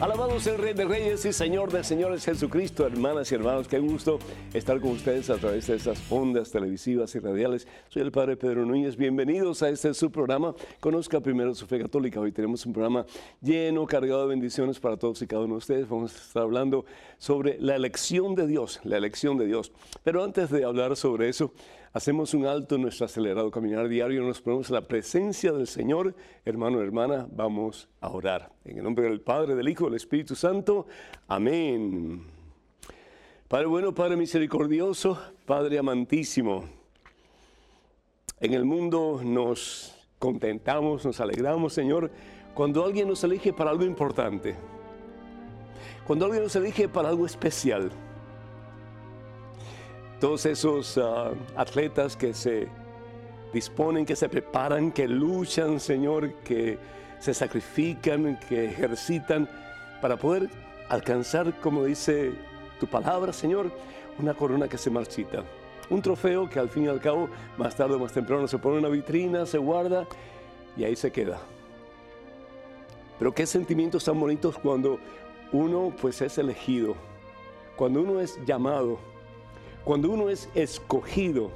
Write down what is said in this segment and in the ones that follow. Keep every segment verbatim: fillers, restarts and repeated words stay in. Alabados el Rey de Reyes y Señor de Señores Jesucristo, hermanas y hermanos, qué gusto estar con ustedes a través de estas ondas televisivas y radiales. Soy el Padre Pedro Núñez, bienvenidos a este su programa, Conozca Primero su Fe Católica. Hoy tenemos un programa lleno, cargado de bendiciones para todos y cada uno de ustedes. Vamos a estar hablando sobre la elección de Dios, la elección de Dios. Pero antes de hablar sobre eso, hacemos un alto en nuestro acelerado caminar diario, nos ponemos en la presencia del Señor. Hermano, hermana, vamos a orar. En el nombre del Padre, del Hijo, del Espíritu Santo. Amén. Padre bueno, Padre misericordioso, Padre amantísimo. En el mundo nos contentamos, nos alegramos, Señor, cuando alguien nos elige para algo importante. Cuando alguien nos elige para algo especial. Todos esos uh, atletas que se disponen, que se preparan, que luchan, Señor, que se sacrifican, que ejercitan para poder alcanzar, como dice tu palabra, Señor, una corona que se marchita. Un trofeo que al fin y al cabo, más tarde o más temprano, se pone en una vitrina, se guarda y ahí se queda. Pero qué sentimientos tan bonitos cuando uno pues es elegido, cuando uno es llamado, cuando uno es escogido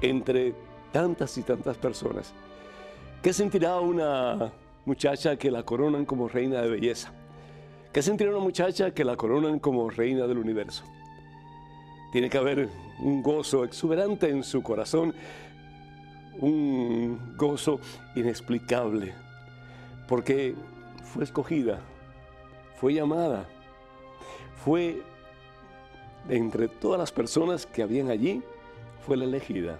entre tantas y tantas personas. ¿Qué sentirá una muchacha que la coronan como reina de belleza? ¿Qué sentirá una muchacha que la coronan como reina del universo? Tiene que haber un gozo exuberante en su corazón, un gozo inexplicable, porque fue escogida, fue llamada, fue entre todas las personas que habían allí, fue la elegida.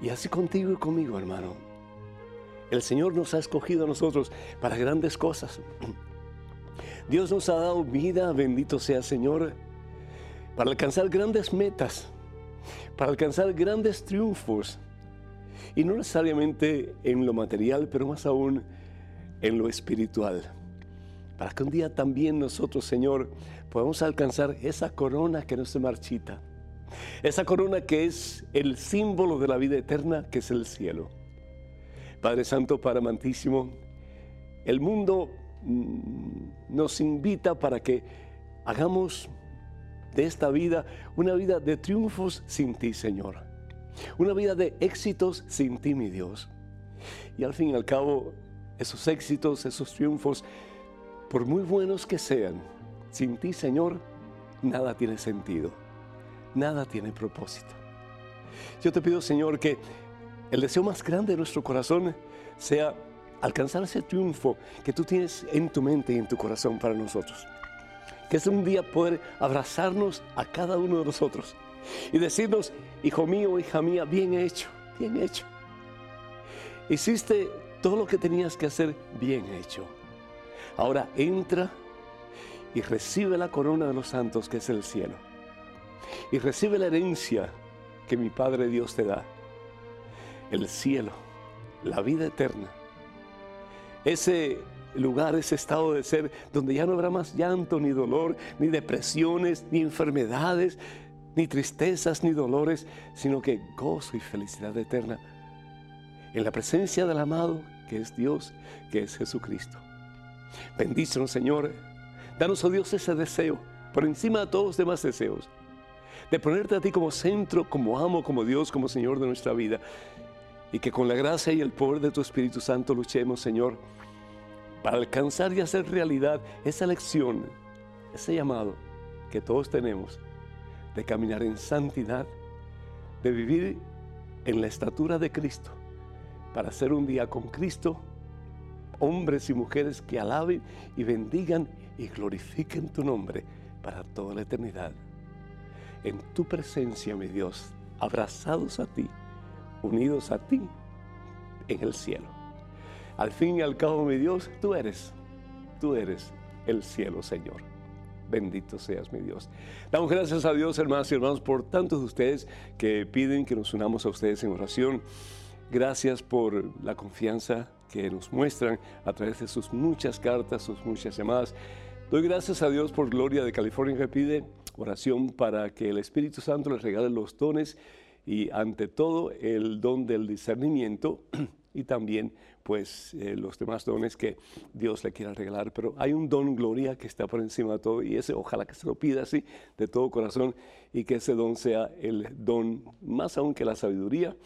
Y así contigo y conmigo, hermano. El Señor nos ha escogido a nosotros para grandes cosas. Dios nos ha dado vida, bendito sea Señor, para alcanzar grandes metas, para alcanzar grandes triunfos. Y no necesariamente en lo material, pero más aún en lo espiritual. Para que un día también nosotros, Señor, podamos alcanzar esa corona que no se marchita. Esa corona que es el símbolo de la vida eterna, que es el cielo. Padre Santo, Padre amantísimo, el mundo nos invita para que hagamos de esta vida una vida de triunfos sin ti, Señor. Una vida de éxitos sin ti, mi Dios. Y al fin y al cabo, esos éxitos, esos triunfos, por muy buenos que sean, sin ti, Señor, nada tiene sentido, nada tiene propósito. Yo te pido, Señor, que el deseo más grande de nuestro corazón sea alcanzar ese triunfo que tú tienes en tu mente y en tu corazón para nosotros. Que es un día poder abrazarnos a cada uno de nosotros y decirnos, hijo mío, hija mía, bien hecho, bien hecho. Hiciste todo lo que tenías que hacer, bien hecho. Ahora entra y recibe la corona de los santos, que es el cielo. Y recibe la herencia que mi Padre Dios te da. El cielo, la vida eterna. Ese lugar, ese estado de ser, donde ya no habrá más llanto, ni dolor, ni depresiones, ni enfermedades, ni tristezas, ni dolores, sino que gozo y felicidad eterna. En la presencia del amado, que es Dios, que es Jesucristo. Bendícenos, Señor. Danos, oh Dios, ese deseo, por encima de todos los demás deseos, de ponerte a ti como centro, como amo, como Dios, como Señor de nuestra vida. Y que con la gracia y el poder de tu Espíritu Santo luchemos, Señor, para alcanzar y hacer realidad esa elección, ese llamado que todos tenemos de caminar en santidad, de vivir en la estatura de Cristo, para ser un día con Cristo, hombres y mujeres que alaben y bendigan y glorifiquen tu nombre para toda la eternidad. En tu presencia, mi Dios, abrazados a ti, unidos a ti en el cielo. Al fin y al cabo, mi Dios, tú eres, tú eres el cielo, Señor. Bendito seas mi Dios. Damos gracias a Dios, hermanas y hermanos, por tantos de ustedes que piden que nos unamos a ustedes en oración. Gracias por la confianza que nos muestran a través de sus muchas cartas, sus muchas llamadas. Doy gracias a Dios por Gloria de California, que pide oración para que el Espíritu Santo les regale los dones y ante todo el don del discernimiento y también pues eh, los demás dones que Dios le quiera regalar. Pero hay un don, Gloria, que está por encima de todo y ese ojalá que se lo pida así de todo corazón y que ese don sea el don, más aún que la sabiduría,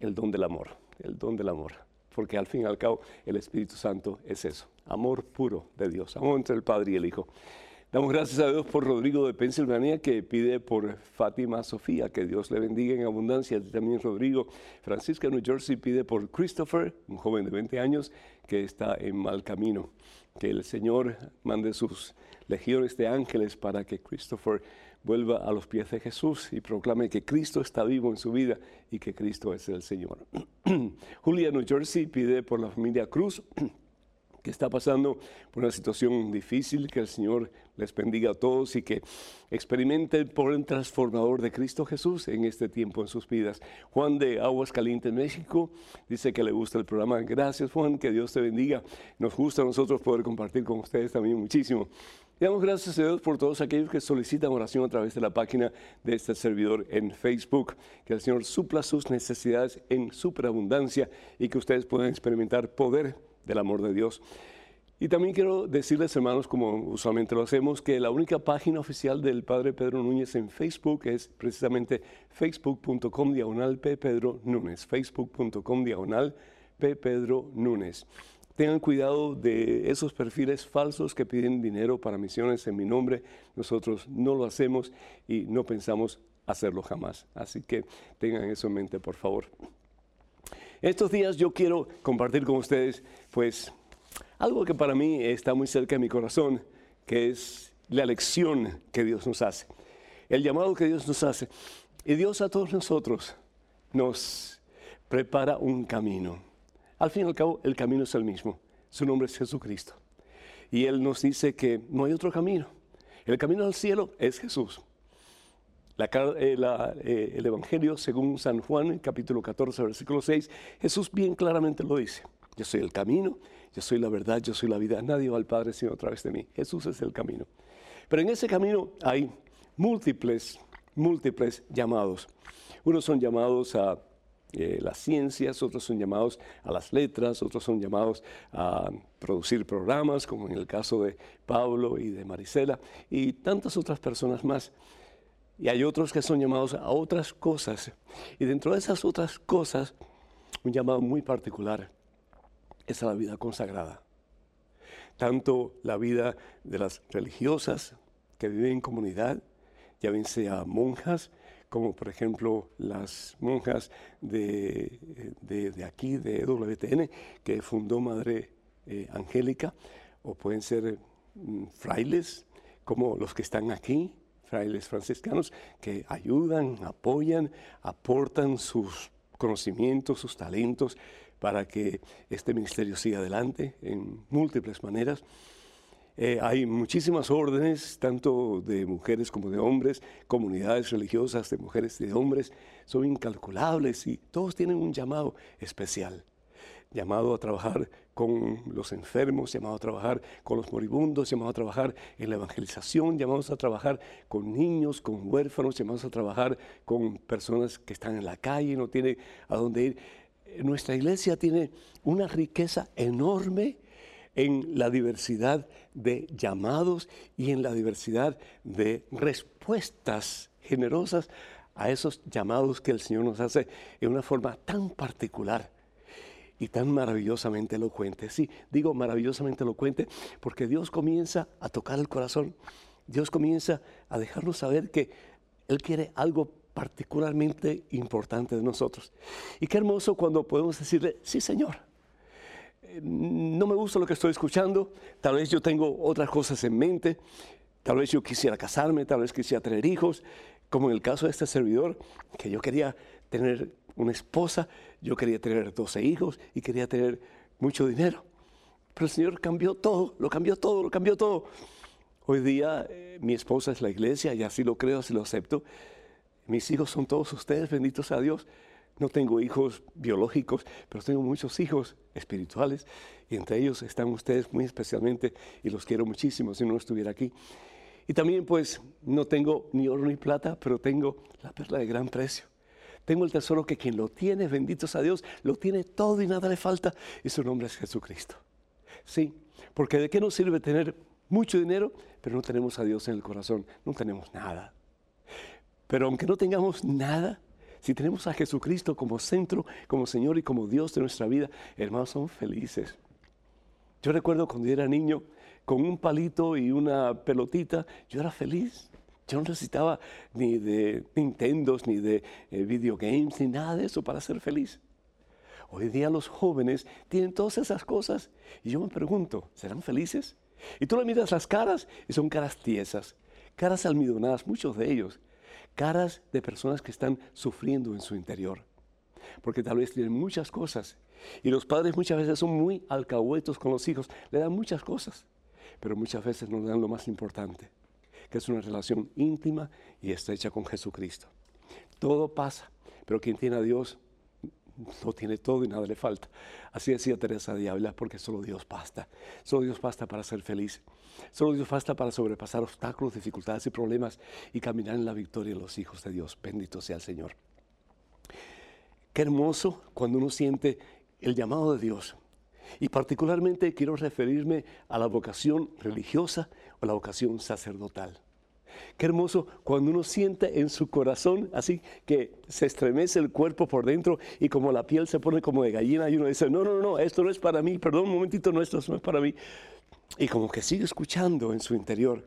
el don del amor, el don del amor. Porque al fin y al cabo el Espíritu Santo es eso, amor puro de Dios, amor entre el Padre y el Hijo. Damos gracias a Dios por Rodrigo de Pensilvania, que pide por Fátima Sofía, que Dios le bendiga en abundancia. También Rodrigo. Francisca de New Jersey pide por Christopher, un joven de veinte años que está en mal camino. Que el Señor mande sus legiones de ángeles para que Christopher vuelva a los pies de Jesús y proclame que Cristo está vivo en su vida y que Cristo es el Señor. Julia de New Jersey pide por la familia Cruz, que está pasando por una situación difícil, que el Señor les bendiga a todos y que experimenten el poder transformador de Cristo Jesús en este tiempo en sus vidas. Juan de Aguascalientes, México, dice que le gusta el programa. Gracias, Juan, que Dios te bendiga. Nos gusta a nosotros poder compartir con ustedes también muchísimo. Y damos gracias a Dios por todos aquellos que solicitan oración a través de la página de este servidor en Facebook. Que el Señor supla sus necesidades en superabundancia y que ustedes puedan experimentar poder del amor de Dios. Y también quiero decirles, hermanos, como usualmente lo hacemos, que la única página oficial del Padre Pedro Núñez en Facebook es precisamente facebook.com diagonal ppedro Núñez, facebook.com diagonal ppedro Núñez. Tengan cuidado de esos perfiles falsos que piden dinero para misiones en mi nombre. Nosotros no lo hacemos y no pensamos hacerlo jamás. Así que tengan eso en mente, por favor. Estos días yo quiero compartir con ustedes, pues, algo que para mí está muy cerca de mi corazón, que es la elección que Dios nos hace, el llamado que Dios nos hace. Y Dios a todos nosotros nos prepara un camino. Al fin y al cabo, el camino es el mismo. Su nombre es Jesucristo. Y Él nos dice que no hay otro camino. El camino al cielo es Jesús. La, eh, la, eh, el Evangelio según San Juan, capítulo catorce, versículo seis, Jesús bien claramente lo dice. Yo soy el camino, yo soy la verdad, yo soy la vida. Nadie va al Padre sino a través de mí. Jesús es el camino. Pero en ese camino hay múltiples, múltiples llamados. Unos son llamados a eh, las ciencias, otros son llamados a las letras, otros son llamados a producir programas, como en el caso de Pablo y de Marisela, y tantas otras personas más. Y hay otros que son llamados a otras cosas. Y dentro de esas otras cosas, un llamado muy particular es a la vida consagrada. Tanto la vida de las religiosas que viven en comunidad, ya bien sea monjas, como por ejemplo las monjas de, de, de aquí, de E W T N, que fundó Madre eh, Angélica, o pueden ser mm, frailes, como los que están aquí, frailes franciscanos que ayudan, apoyan, aportan sus conocimientos, sus talentos para que este ministerio siga adelante en múltiples maneras. Eh, hay muchísimas órdenes, tanto de mujeres como de hombres, comunidades religiosas de mujeres y de hombres, son incalculables y todos tienen un llamado especial. Llamado a trabajar con los enfermos, llamado a trabajar con los moribundos, llamado a trabajar en la evangelización, llamados a trabajar con niños, con huérfanos, llamados a trabajar con personas que están en la calle, no tienen a dónde ir. Nuestra iglesia tiene una riqueza enorme en la diversidad de llamados y en la diversidad de respuestas generosas a esos llamados que el Señor nos hace en una forma tan particular y tan maravillosamente elocuente. Sí, digo maravillosamente elocuente porque Dios comienza a tocar el corazón. Dios comienza a dejarnos saber que Él quiere algo particularmente importante de nosotros. Y qué hermoso cuando podemos decirle, sí, Señor, no me gusta lo que estoy escuchando, tal vez yo tengo otras cosas en mente, tal vez yo quisiera casarme, tal vez quisiera tener hijos, como en el caso de este servidor, que yo quería tener una esposa, yo quería tener doce hijos y quería tener mucho dinero. Pero el Señor cambió todo, lo cambió todo, lo cambió todo. Hoy día eh, mi esposa es la iglesia y así lo creo, así lo acepto. Mis hijos son todos ustedes, bendito sea Dios. No tengo hijos biológicos, pero tengo muchos hijos espirituales y entre ellos están ustedes muy especialmente y los quiero muchísimo si no estuviera aquí. Y también pues no tengo ni oro ni plata, pero tengo la perla de gran precio. Tengo el tesoro que quien lo tiene, bendito sea Dios, lo tiene todo y nada le falta y su nombre es Jesucristo. Sí, porque ¿de qué nos sirve tener mucho dinero, pero no tenemos a Dios en el corazón? No tenemos nada. Pero aunque no tengamos nada, si tenemos a Jesucristo como centro, como Señor y como Dios de nuestra vida, hermanos, somos felices. Yo recuerdo cuando yo era niño, con un palito y una pelotita, yo era feliz. Yo no necesitaba ni de Nintendo, ni de eh, videogames, ni nada de eso para ser feliz. Hoy día los jóvenes tienen todas esas cosas y yo me pregunto, ¿serán felices? Y tú le miras las caras y son caras tiesas, caras almidonadas, muchos de ellos. Caras de personas que están sufriendo en su interior, porque tal vez tienen muchas cosas. Y los padres muchas veces son muy alcahuetos con los hijos, le dan muchas cosas, pero muchas veces no le dan lo más importante, que es una relación íntima y estrecha con Jesucristo. Todo pasa, pero quien tiene a Dios lo tiene todo y nada le falta. Así decía Teresa de Ávila, porque solo Dios basta. Solo Dios basta para ser feliz. Solo Dios basta para sobrepasar obstáculos, dificultades y problemas y caminar en la victoria de los hijos de Dios. Bendito sea el Señor. Qué hermoso cuando uno siente el llamado de Dios. Y particularmente quiero referirme a la vocación religiosa o la vocación sacerdotal. Qué hermoso cuando uno siente en su corazón, así que se estremece el cuerpo por dentro y como la piel se pone como de gallina y uno dice, no, no, no, esto no es para mí, perdón, un momentito, no, esto no es para mí. Y como que sigue escuchando en su interior.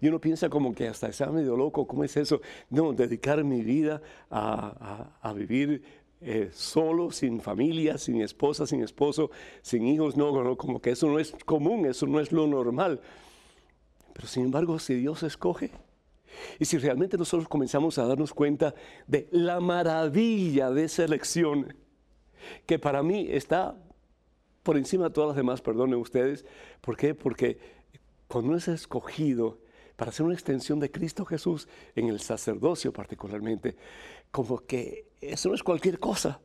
Y uno piensa como que hasta está medio loco, ¿cómo es eso? No, dedicar mi vida a, a, a vivir eh, solo, sin familia, sin esposa, sin esposo, sin hijos, no, no, como que eso no es común, eso no es lo normal. Pero sin embargo, si Dios escoge, y si realmente nosotros comenzamos a darnos cuenta de la maravilla de esa elección, que para mí está por encima de todas las demás, perdonen ustedes, ¿por qué? Porque cuando uno es escogido para hacer una extensión de Cristo Jesús, en el sacerdocio particularmente, como que eso no es cualquier cosa,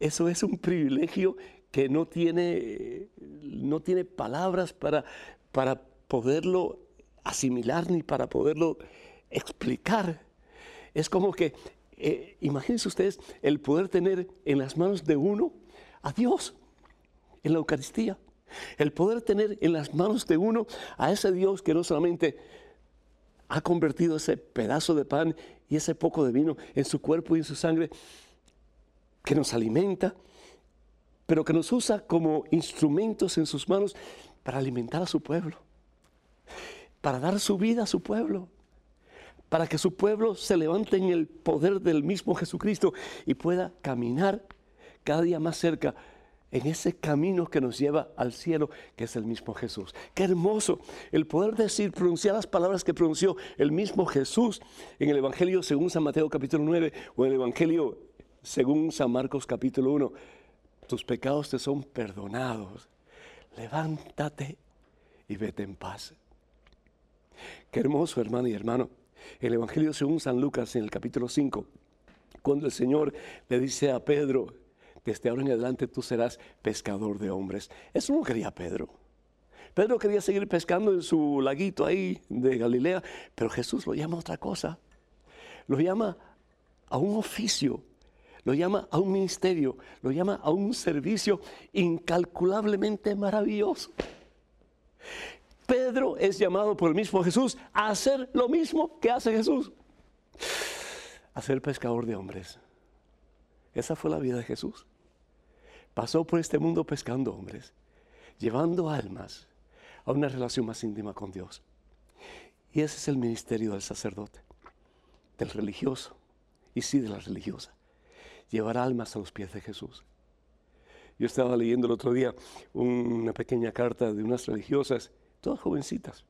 eso es un privilegio que no tiene, no tiene palabras para... para poderlo asimilar ni para poderlo explicar. Es como que, eh, imagínense ustedes, el poder tener en las manos de uno a Dios en la Eucaristía. El poder tener en las manos de uno a ese Dios que no solamente ha convertido ese pedazo de pan y ese poco de vino en su cuerpo y en su sangre, que nos alimenta, pero que nos usa como instrumentos en sus manos para alimentar a su pueblo, para dar su vida a su pueblo, para que su pueblo se levante en el poder del mismo Jesucristo y pueda caminar cada día más cerca en ese camino que nos lleva al cielo, que es el mismo Jesús. ¡Qué hermoso! El poder decir, pronunciar las palabras que pronunció el mismo Jesús en el Evangelio según San Mateo capítulo nueve o en el Evangelio según San Marcos capítulo uno. Tus pecados te son perdonados. Levántate y vete en paz. Qué hermoso, hermano y hermano. El Evangelio según San Lucas, en el capítulo cinco, cuando el Señor le dice a Pedro, desde ahora en adelante tú serás pescador de hombres. Eso no quería Pedro. Pedro quería seguir pescando en su laguito ahí de Galilea, pero Jesús lo llama a otra cosa. Lo llama a un oficio, lo llama a un ministerio, lo llama a un servicio incalculablemente maravilloso. Pedro es llamado por el mismo Jesús a hacer lo mismo que hace Jesús, a ser pescador de hombres. Esa fue la vida de Jesús. Pasó por este mundo pescando hombres, llevando almas a una relación más íntima con Dios. Y ese es el ministerio del sacerdote, del religioso, y sí de la religiosa, llevar almas a los pies de Jesús. Yo estaba leyendo el otro día una pequeña carta de unas religiosas, todas jovencitas,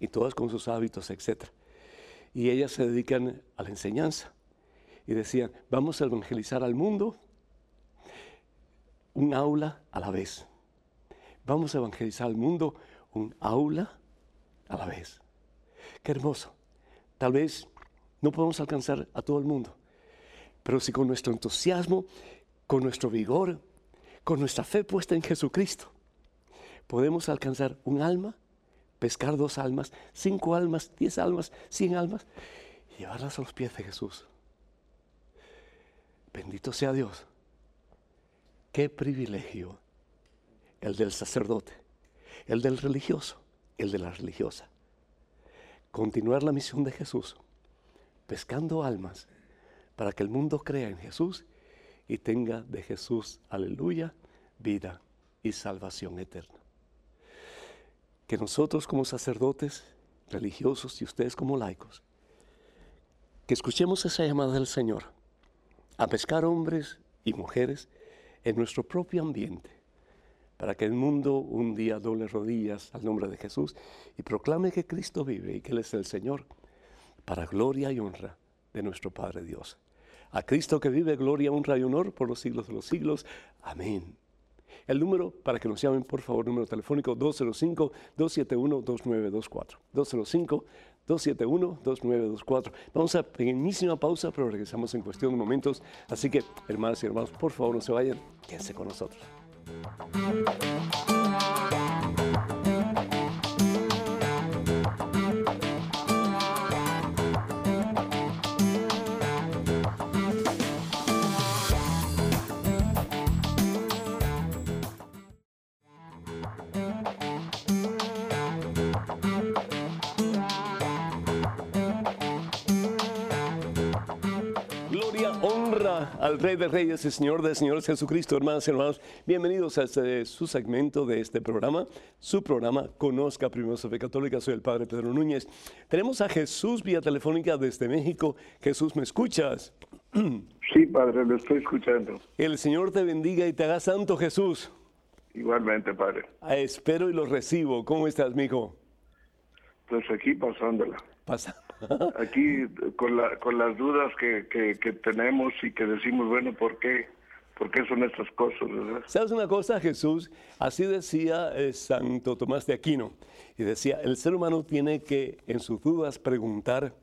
y todas con sus hábitos, etcétera. Y ellas se dedican a la enseñanza. Y decían, vamos a evangelizar al mundo, un aula a la vez. Vamos a evangelizar al mundo, un aula a la vez. ¡Qué hermoso! Tal vez no podemos alcanzar a todo el mundo, pero si con nuestro entusiasmo, con nuestro vigor, con nuestra fe puesta en Jesucristo, podemos alcanzar un alma, pescar dos almas, cinco almas, diez almas, cien almas, y llevarlas a los pies de Jesús. Bendito sea Dios. Qué privilegio el del sacerdote, el del religioso, el de la religiosa. Continuar la misión de Jesús, pescando almas, para que el mundo crea en Jesús y tenga de Jesús, aleluya, vida y salvación eterna. Que nosotros como sacerdotes religiosos y ustedes como laicos, que escuchemos esa llamada del Señor a pescar hombres y mujeres en nuestro propio ambiente, para que el mundo un día doble rodillas al nombre de Jesús y proclame que Cristo vive y que Él es el Señor, para gloria y honra de nuestro Padre Dios. A Cristo que vive, gloria, honra y honor por los siglos de los siglos. Amén. El número, para que nos llamen, por favor, número telefónico dos cero cinco, dos siete uno, dos nueve dos cuatro. dos cero cinco, dos siete uno, dos nueve dos cuatro. Vamos a pequeñísima pausa, pero regresamos en cuestión de momentos. Así que, hermanas y hermanos, por favor, no se vayan. Quédense con nosotros. Al Rey de Reyes y Señor de Señores Jesucristo, hermanas y hermanos, bienvenidos a este, su segmento de este programa, su programa Conozca Primero su Fe Católica. Soy el Padre Pedro Núñez. Tenemos a Jesús vía telefónica desde México. Jesús, ¿me escuchas? Sí, Padre, lo estoy escuchando. El Señor te bendiga y te haga santo, Jesús. Igualmente, Padre. Ah, espero y lo recibo. ¿Cómo estás, mijo? Pues aquí pasándola. Pasa. Aquí con, la, con las dudas que, que, que tenemos y que decimos, bueno, ¿por qué? ¿Por qué son estas cosas, verdad? ¿Sabes una cosa, Jesús? Así decía eh, Santo Tomás de Aquino. Y decía, el ser humano tiene que, en sus dudas, preguntar.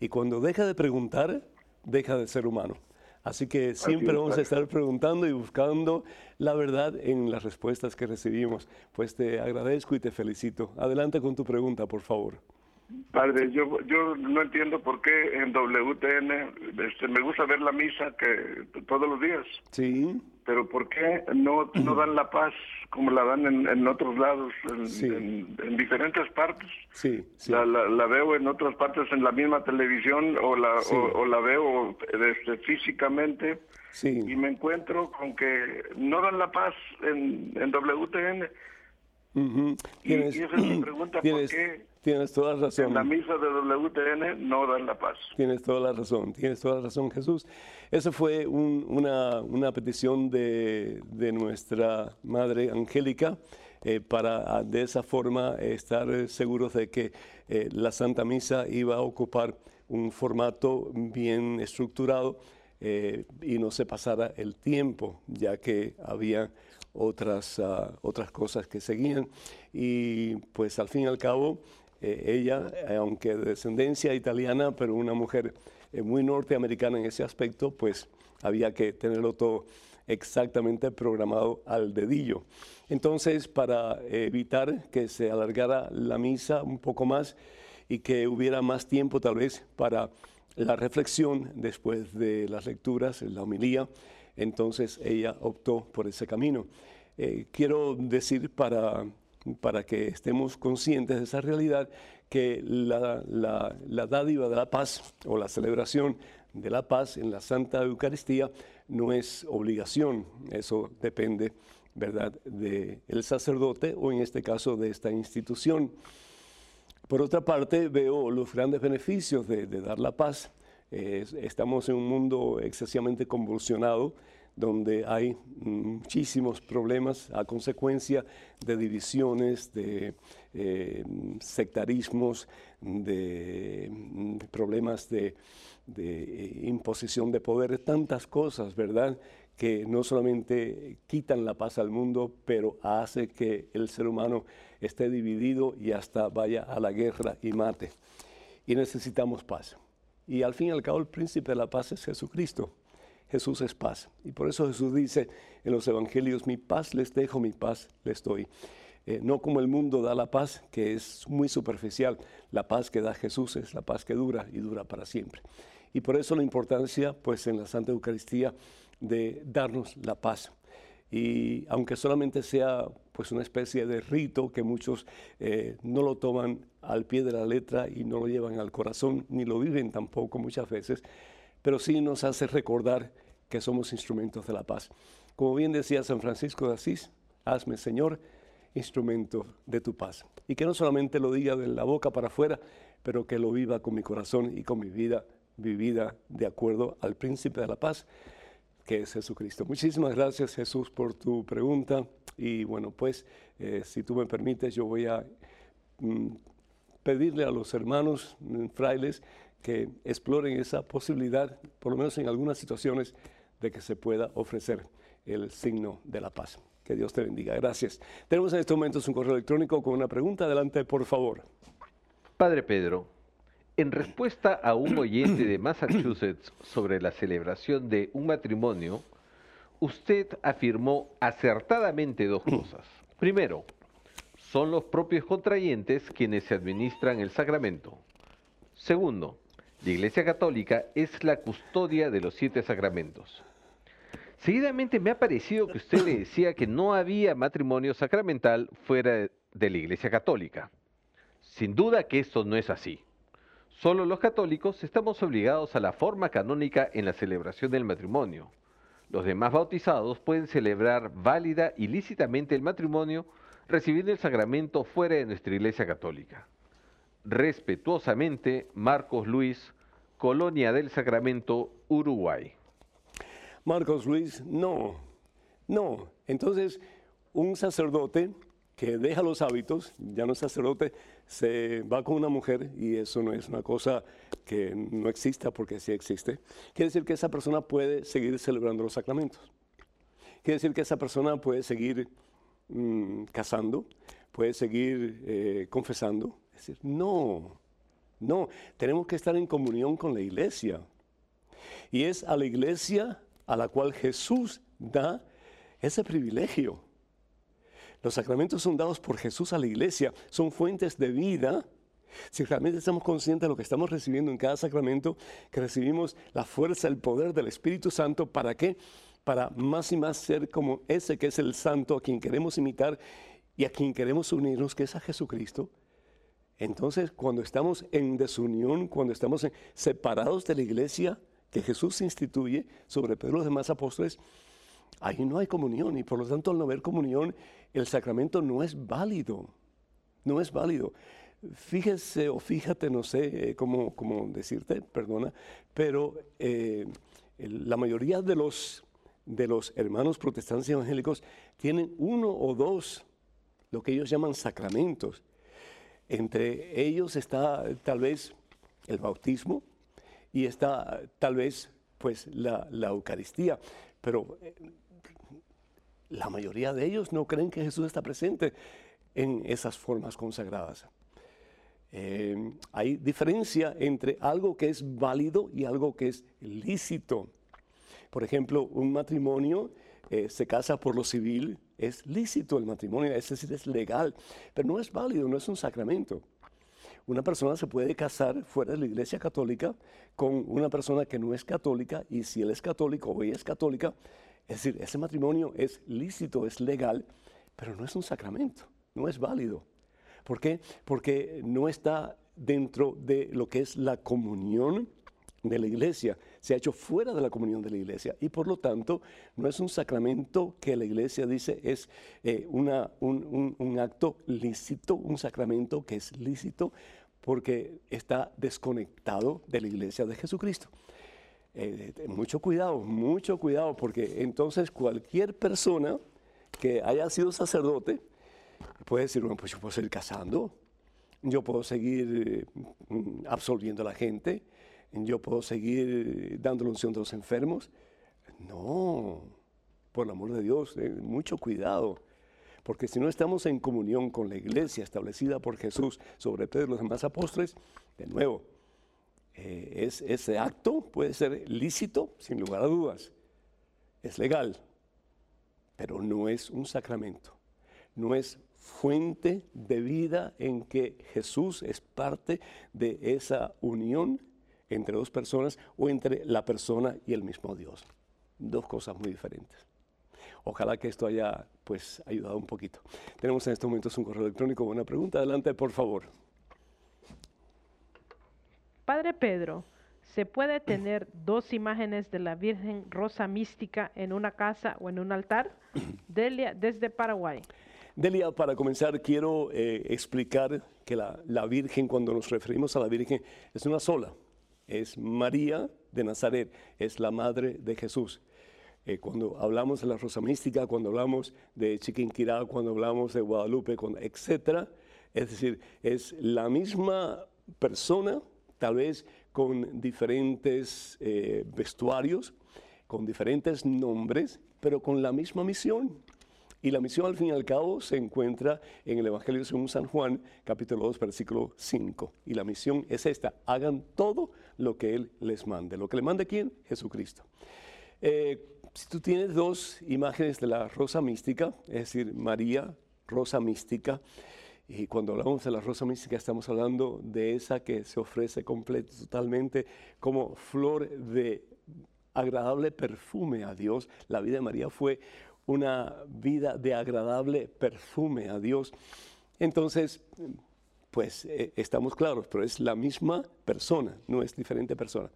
Y cuando deja de preguntar, deja de ser humano. Así que siempre Así vamos a estar preguntando y buscando la verdad en las respuestas que recibimos. Pues te agradezco y te felicito. Adelante con tu pregunta, por favor. Padre, yo yo no entiendo por qué en W T N este, me gusta ver la misa que todos los días. Sí. Pero por qué no no dan la paz como la dan en, en otros lados, en, sí. en, en diferentes partes. Sí. sí. La, la, la veo en otras partes en la misma televisión o la sí. o, o la veo este, físicamente. Sí. Y me encuentro con que no dan la paz en, en W T N. Uh-huh. Y, y esa es mi pregunta, ¿por qué? Tienes toda la razón. En la misa de W T N no dan la paz. Tienes toda la razón, tienes toda la razón, Jesús. Esa fue un, una, una petición de, de nuestra Madre Angélica eh, para de esa forma estar seguros de que eh, la Santa Misa iba a ocupar un formato bien estructurado eh, y no se pasara el tiempo, ya que había otras, uh, otras cosas que seguían. Y pues al fin y al cabo, Eh, ella, eh, aunque de descendencia italiana, pero una mujer eh, muy norteamericana en ese aspecto, pues había que tenerlo todo exactamente programado al dedillo. Entonces, para eh, evitar que se alargara la misa un poco más y que hubiera más tiempo tal vez para la reflexión después de las lecturas, la homilía, entonces ella optó por ese camino. Eh, quiero decir para... para que estemos conscientes de esa realidad, que la, la, la dádiva de la paz o la celebración de la paz en la Santa Eucaristía no es obligación. Eso depende, ¿verdad?, del sacerdote o en este caso de esta institución. Por otra parte, veo los grandes beneficios de, de dar la paz. Eh, estamos en un mundo excesivamente convulsionado, donde hay muchísimos problemas a consecuencia de divisiones, de eh, sectarismos, de problemas de, de imposición de poder, tantas cosas, ¿verdad?, que no solamente quitan la paz al mundo, pero hace que el ser humano esté dividido y hasta vaya a la guerra y mate. Y necesitamos paz. Y al fin y al cabo el príncipe de la paz es Jesucristo. Jesús es paz. Y por eso Jesús dice en los evangelios, mi paz les dejo, mi paz les doy. Eh, no como el mundo da la paz, que es muy superficial. La paz que da Jesús es la paz que dura y dura para siempre. Y por eso la importancia, pues, en la Santa Eucaristía de darnos la paz. Y aunque solamente sea, pues, una especie de rito que muchos eh, no lo toman al pie de la letra y no lo llevan al corazón, ni lo viven tampoco muchas veces, pero sí nos hace recordar que somos instrumentos de la paz. Como bien decía San Francisco de Asís, hazme, Señor, instrumento de tu paz. Y que no solamente lo diga de la boca para afuera, pero que lo viva con mi corazón y con mi vida vivida de acuerdo al príncipe de la paz, que es Jesucristo. Muchísimas gracias, Jesús, por tu pregunta. Y bueno, pues, eh, si tú me permites, yo voy a mm, pedirle a los hermanos mm, frailes que exploren esa posibilidad, por lo menos en algunas situaciones, de que se pueda ofrecer el signo de la paz. Que Dios te bendiga. Gracias. Tenemos en estos momentos un correo electrónico con una pregunta. Adelante, por favor. Padre Pedro, en respuesta a un oyente de Massachusetts sobre la celebración de un matrimonio, usted afirmó acertadamente dos cosas. Primero, son los propios contrayentes quienes se administran el sacramento. Segundo, la Iglesia Católica es la custodia de los siete sacramentos. Seguidamente me ha parecido que usted le decía que no había matrimonio sacramental fuera de la Iglesia Católica. Sin duda que esto no es así. Solo los católicos estamos obligados a la forma canónica en la celebración del matrimonio. Los demás bautizados pueden celebrar válida y lícitamente el matrimonio, recibiendo el sacramento fuera de nuestra Iglesia Católica. Respetuosamente, Marcos Luis, Colonia del Sacramento, Uruguay. Marcos Luis, no, no. Entonces, un sacerdote que deja los hábitos, ya no es sacerdote, se va con una mujer, y eso no es una cosa que no exista, porque sí existe. Quiere decir que esa persona puede seguir celebrando los sacramentos. Quiere decir que esa persona puede seguir mmm, casando, puede seguir eh, confesando. Es decir, no, no, tenemos que estar en comunión con la Iglesia. Y es a la Iglesia a la cual Jesús da ese privilegio. Los sacramentos son dados por Jesús a la Iglesia, son fuentes de vida. Si realmente estamos conscientes de lo que estamos recibiendo en cada sacramento, que recibimos la fuerza, el poder del Espíritu Santo, ¿para qué? Para más y más ser como ese que es el Santo, a quien queremos imitar y a quien queremos unirnos, que es a Jesucristo. Entonces, cuando estamos en desunión, cuando estamos en, separados de la Iglesia que Jesús instituye sobre Pedro y los demás apóstoles, ahí no hay comunión, y por lo tanto, al no haber comunión, el sacramento no es válido, no es válido. Fíjese o fíjate, no sé eh, cómo, cómo decirte, perdona, pero eh, el, la mayoría de los, de los hermanos protestantes evangélicos tienen uno o dos, lo que ellos llaman sacramentos. Entre ellos está tal vez el bautismo y está tal vez, pues, la, la Eucaristía, pero eh, la mayoría de ellos no creen que Jesús está presente en esas formas consagradas. Eh, hay diferencia entre algo que es válido y algo que es lícito. Por ejemplo, un matrimonio eh, se casa por lo civil, es lícito el matrimonio, es decir, es legal, pero no es válido, no es un sacramento. Una persona se puede casar fuera de la Iglesia Católica con una persona que no es católica, y si él es católico o ella es católica, es decir, ese matrimonio es lícito, es legal, pero no es un sacramento, no es válido. ¿Por qué? Porque no está dentro de lo que es la comunión de la Iglesia, se ha hecho fuera de la comunión de la Iglesia, y por lo tanto no es un sacramento que la Iglesia dice es eh, una, un, un, un acto lícito, un sacramento que es lícito porque está desconectado de la Iglesia de Jesucristo. eh, mucho cuidado, mucho cuidado, porque entonces cualquier persona que haya sido sacerdote puede decir, bueno, pues yo puedo seguir casando, yo puedo seguir eh, absolviendo a la gente, yo puedo seguir dando la unción de los enfermos. No, por el amor de Dios, eh, mucho cuidado. Porque si no estamos en comunión con la iglesia establecida por Jesús sobre Pedro y los demás apóstoles, de nuevo, eh, es, ese acto puede ser lícito, sin lugar a dudas, es legal, pero no es un sacramento, no es fuente de vida en que Jesús es parte de esa unión entre dos personas o entre la persona y el mismo Dios. Dos cosas muy diferentes. Ojalá que esto haya, pues, ayudado un poquito. Tenemos en estos momentos un correo electrónico con una pregunta. Adelante, por favor. Padre Pedro, ¿se puede tener dos imágenes de la Virgen Rosa Mística en una casa o en un altar? Delia, desde Paraguay. Delia, para comenzar, quiero eh, explicar que la, la Virgen, cuando nos referimos a la Virgen, es una sola. Es María de Nazaret, es la Madre de Jesús. Eh, cuando hablamos de la Rosa Mística, cuando hablamos de Chiquinquirá, cuando hablamos de Guadalupe, cuando, etcétera, es decir, es la misma persona, tal vez con diferentes eh, vestuarios, con diferentes nombres, pero con la misma misión. Y la misión, al fin y al cabo, se encuentra en el Evangelio según San Juan, capítulo dos, versículo cinco. Y la misión es esta: hagan todo lo que Él les mande. ¿Lo que le mande quién? Jesucristo. Eh, Si tú tienes dos imágenes de la Rosa Mística, es decir, María, Rosa Mística, y cuando hablamos de la Rosa Mística estamos hablando de esa que se ofrece completa, totalmente, como flor de agradable perfume a Dios. La vida de María fue una vida de agradable perfume a Dios. Entonces, pues eh, estamos claros, pero es la misma persona, no es diferente persona.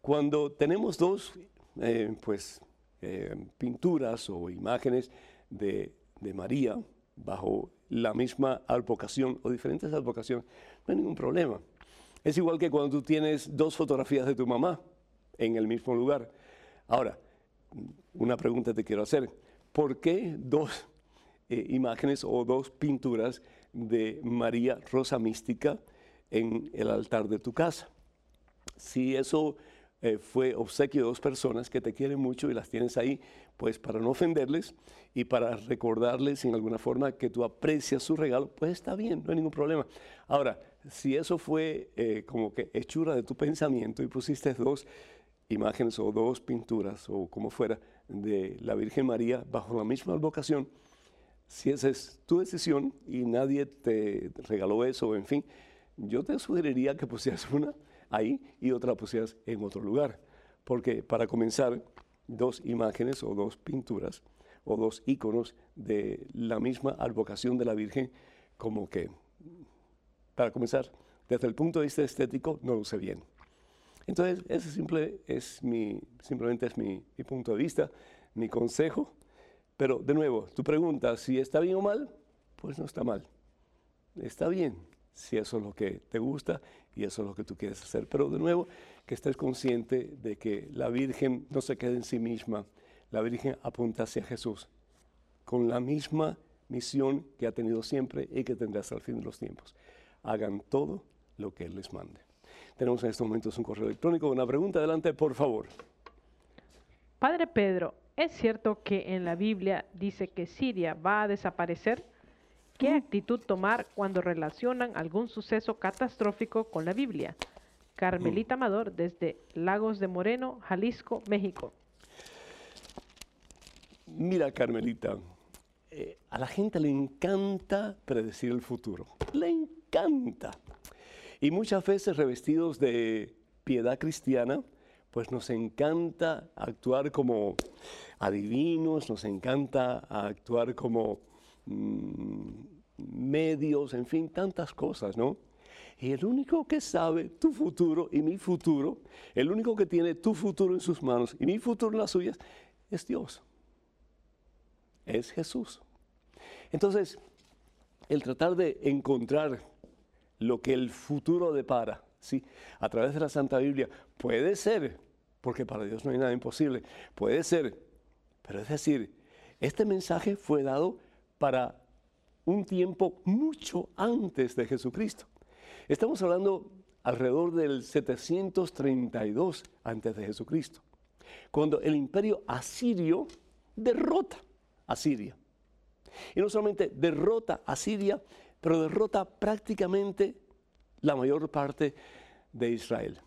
Cuando tenemos dos Eh, pues eh, pinturas o imágenes de, de María bajo la misma advocación o diferentes advocaciones, no hay ningún problema. Es igual que cuando tú tienes dos fotografías de tu mamá en el mismo lugar. Ahora, una pregunta te quiero hacer: ¿por qué dos eh, imágenes o dos pinturas de María Rosa Mística en el altar de tu casa? Si eso Eh, fue obsequio de dos personas que te quieren mucho y las tienes ahí, pues para no ofenderles y para recordarles en alguna forma que tú aprecias su regalo, pues está bien, no hay ningún problema. Ahora, si eso fue eh, como que hechura de tu pensamiento y pusiste dos imágenes o dos pinturas o como fuera de la Virgen María bajo la misma advocación, si esa es tu decisión y nadie te regaló eso, en fin, yo te sugeriría que pusieras una ahí y otra pusieras en otro lugar, porque para comenzar, dos imágenes o dos pinturas o dos íconos de la misma advocación de la Virgen, como que, para comenzar, desde el punto de vista estético no luce bien. Entonces, ese simple es mi, simplemente es mi, mi punto de vista, mi consejo, pero de nuevo, tu pregunta, si está bien o mal, pues no está mal, está bien, si eso es lo que te gusta y eso es lo que tú quieres hacer. Pero de nuevo, que estés consciente de que la Virgen no se queda en sí misma. La Virgen apunta hacia Jesús con la misma misión que ha tenido siempre y que tendrá hasta el fin de los tiempos. Hagan todo lo que Él les mande. Tenemos en estos momentos un correo electrónico. Una pregunta, adelante, por favor. Padre Pedro, ¿es cierto que en la Biblia dice que Siria va a desaparecer? ¿Qué actitud tomar cuando relacionan algún suceso catastrófico con la Biblia? Carmelita Amador, desde Lagos de Moreno, Jalisco, México. Mira, Carmelita, eh, a la gente le encanta predecir el futuro. Le encanta. Y muchas veces, revestidos de piedad cristiana, pues nos encanta actuar como adivinos, nos encanta actuar como medios, en fin, tantas cosas, ¿no? Y el único que sabe tu futuro y mi futuro, el único que tiene tu futuro en sus manos y mi futuro en las suyas, es Dios, es Jesús. Entonces, el tratar de encontrar lo que el futuro depara, ¿sí?, a través de la Santa Biblia, puede ser porque para Dios no hay nada imposible. Puede ser, pero es decir, este mensaje fue dado para un tiempo mucho antes de Jesucristo. Estamos hablando alrededor del setecientos treinta y dos antes de Jesucristo, cuando el imperio asirio derrota a Siria. Y no solamente derrota a Siria, pero derrota prácticamente la mayor parte de Israel.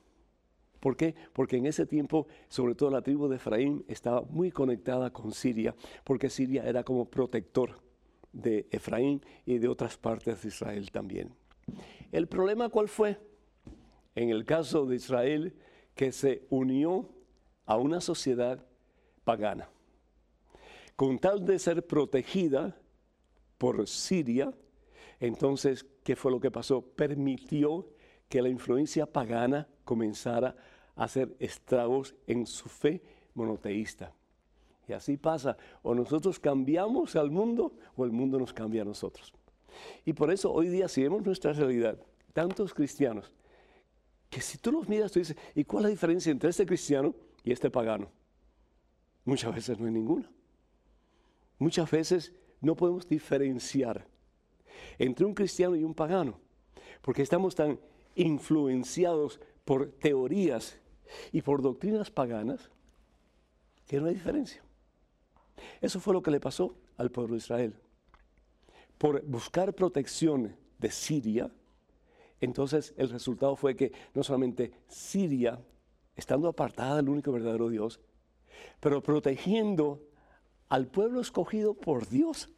¿Por qué? Porque en ese tiempo, sobre todo la tribu de Efraín estaba muy conectada con Siria, porque Siria era como protector de Efraín y de otras partes de Israel también. ¿El problema cuál fue? En el caso de Israel, que se unió a una sociedad pagana. Con tal de ser protegida por Siria, entonces, ¿qué fue lo que pasó? Permitió que la influencia pagana comenzara a hacer estragos en su fe monoteísta. Y así pasa, o nosotros cambiamos al mundo, o el mundo nos cambia a nosotros. Y por eso hoy día, si vemos nuestra realidad, tantos cristianos, que si tú los miras, tú dices, ¿y cuál es la diferencia entre este cristiano y este pagano? Muchas veces no hay ninguna. Muchas veces no podemos diferenciar entre un cristiano y un pagano, porque estamos tan influenciados por teorías y por doctrinas paganas que no hay diferencia. Eso fue lo que le pasó al pueblo de Israel. Por buscar protección de Siria, entonces el resultado fue que no solamente Siria, estando apartada del único verdadero Dios, pero protegiendo al pueblo escogido por Dios,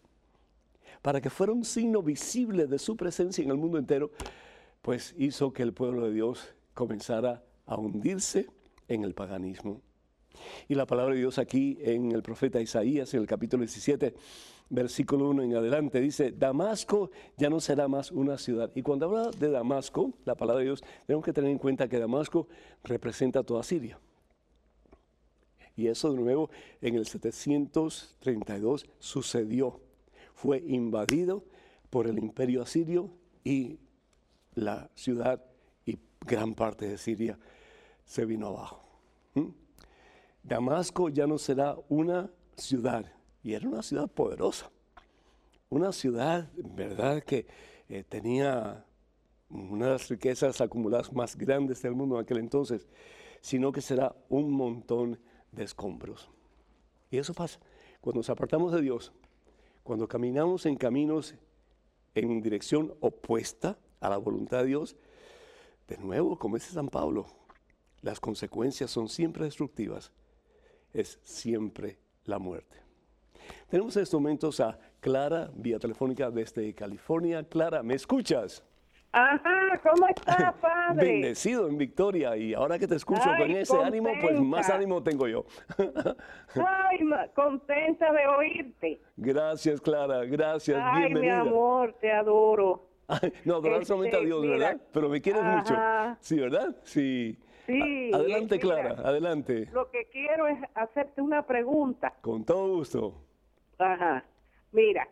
para que fuera un signo visible de su presencia en el mundo entero, pues hizo que el pueblo de Dios comenzara a hundirse en el paganismo. Y la palabra de Dios aquí en el profeta Isaías, en el capítulo diecisiete, versículo uno en adelante, dice, Damasco ya no será más una ciudad. Y cuando habla de Damasco, la palabra de Dios, tenemos que tener en cuenta que Damasco representa toda Siria. Y eso de nuevo en el setecientos treinta y dos sucedió. Fue invadido por el imperio asirio y la ciudad y gran parte de Siria se vino abajo. ¿Mm? Damasco ya no será una ciudad, y era una ciudad poderosa. Una ciudad, verdad, que eh, tenía una de las riquezas acumuladas más grandes del mundo en aquel entonces, sino que será un montón de escombros. Y eso pasa cuando nos apartamos de Dios, cuando caminamos en caminos en dirección opuesta a la voluntad de Dios. De nuevo, como dice San Pablo, las consecuencias son siempre destructivas, es siempre la muerte. Tenemos en estos momentos a Clara, vía telefónica desde California. Clara, ¿me escuchas? Ajá, ¿cómo estás, padre? Bendecido en Victoria, y ahora que te escucho Ay, con ese contenta. ánimo, pues más ánimo tengo yo. Ay, contenta de oírte. Gracias, Clara, gracias, Ay, bienvenida. Ay, mi amor, te adoro. Ay, no, adorar solamente este, a Dios, mira, ¿verdad? Pero me quieres ajá. mucho, ¿sí, verdad? Sí. Sí. A adelante, mira, Clara, adelante. Lo que quiero es hacerte una pregunta. Con todo gusto. Ajá, mira,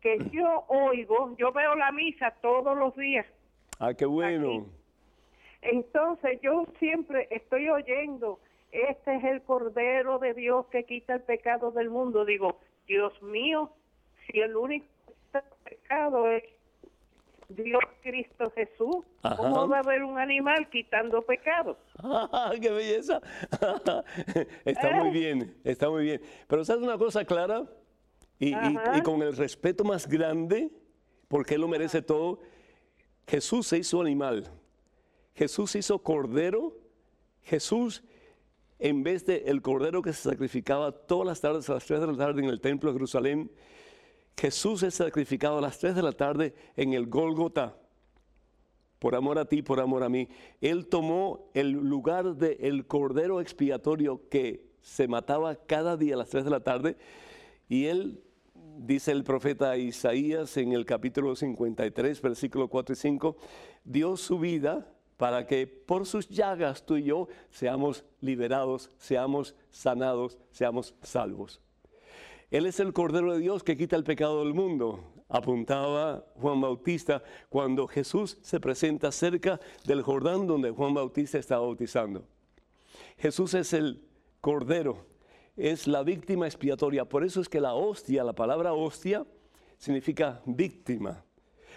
que yo oigo, yo veo la misa todos los días. Ah, qué bueno. Aquí. Entonces yo siempre estoy oyendo, este es el Cordero de Dios que quita el pecado del mundo. Digo, Dios mío, si el único que quita el pecado es Dios Cristo Jesús, ajá. ¿cómo va a haber un animal quitando pecado? Ah, ¡qué belleza! Está muy bien, está muy bien. Pero ¿sabes una cosa, Clara? Y, y, y con el respeto más grande, porque Él lo merece todo, Jesús se hizo animal, Jesús se hizo cordero, Jesús, en vez de el cordero que se sacrificaba todas las tardes a las tres de la tarde en el templo de Jerusalén, Jesús es sacrificado a las tres de la tarde en el Gólgota, por amor a ti, por amor a mí. Él tomó el lugar del cordero expiatorio que se mataba cada día a las tres de la tarde, y Él, dice el profeta Isaías en el capítulo cincuenta y tres, versículos cuatro y cinco, dio su vida para que por sus llagas tú y yo seamos liberados, seamos sanados, seamos salvos. Él es el Cordero de Dios que quita el pecado del mundo, apuntaba Juan Bautista cuando Jesús se presenta cerca del Jordán donde Juan Bautista estaba bautizando. Jesús es el Cordero, es la víctima expiatoria. Por eso es que la hostia, la palabra hostia, significa víctima.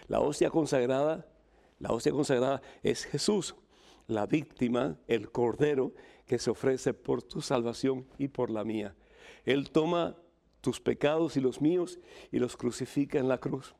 La hostia consagrada, la hostia consagrada es Jesús, la víctima, el Cordero que se ofrece por tu salvación y por la mía. Él toma tus pecados y los míos y los crucifica en la cruz,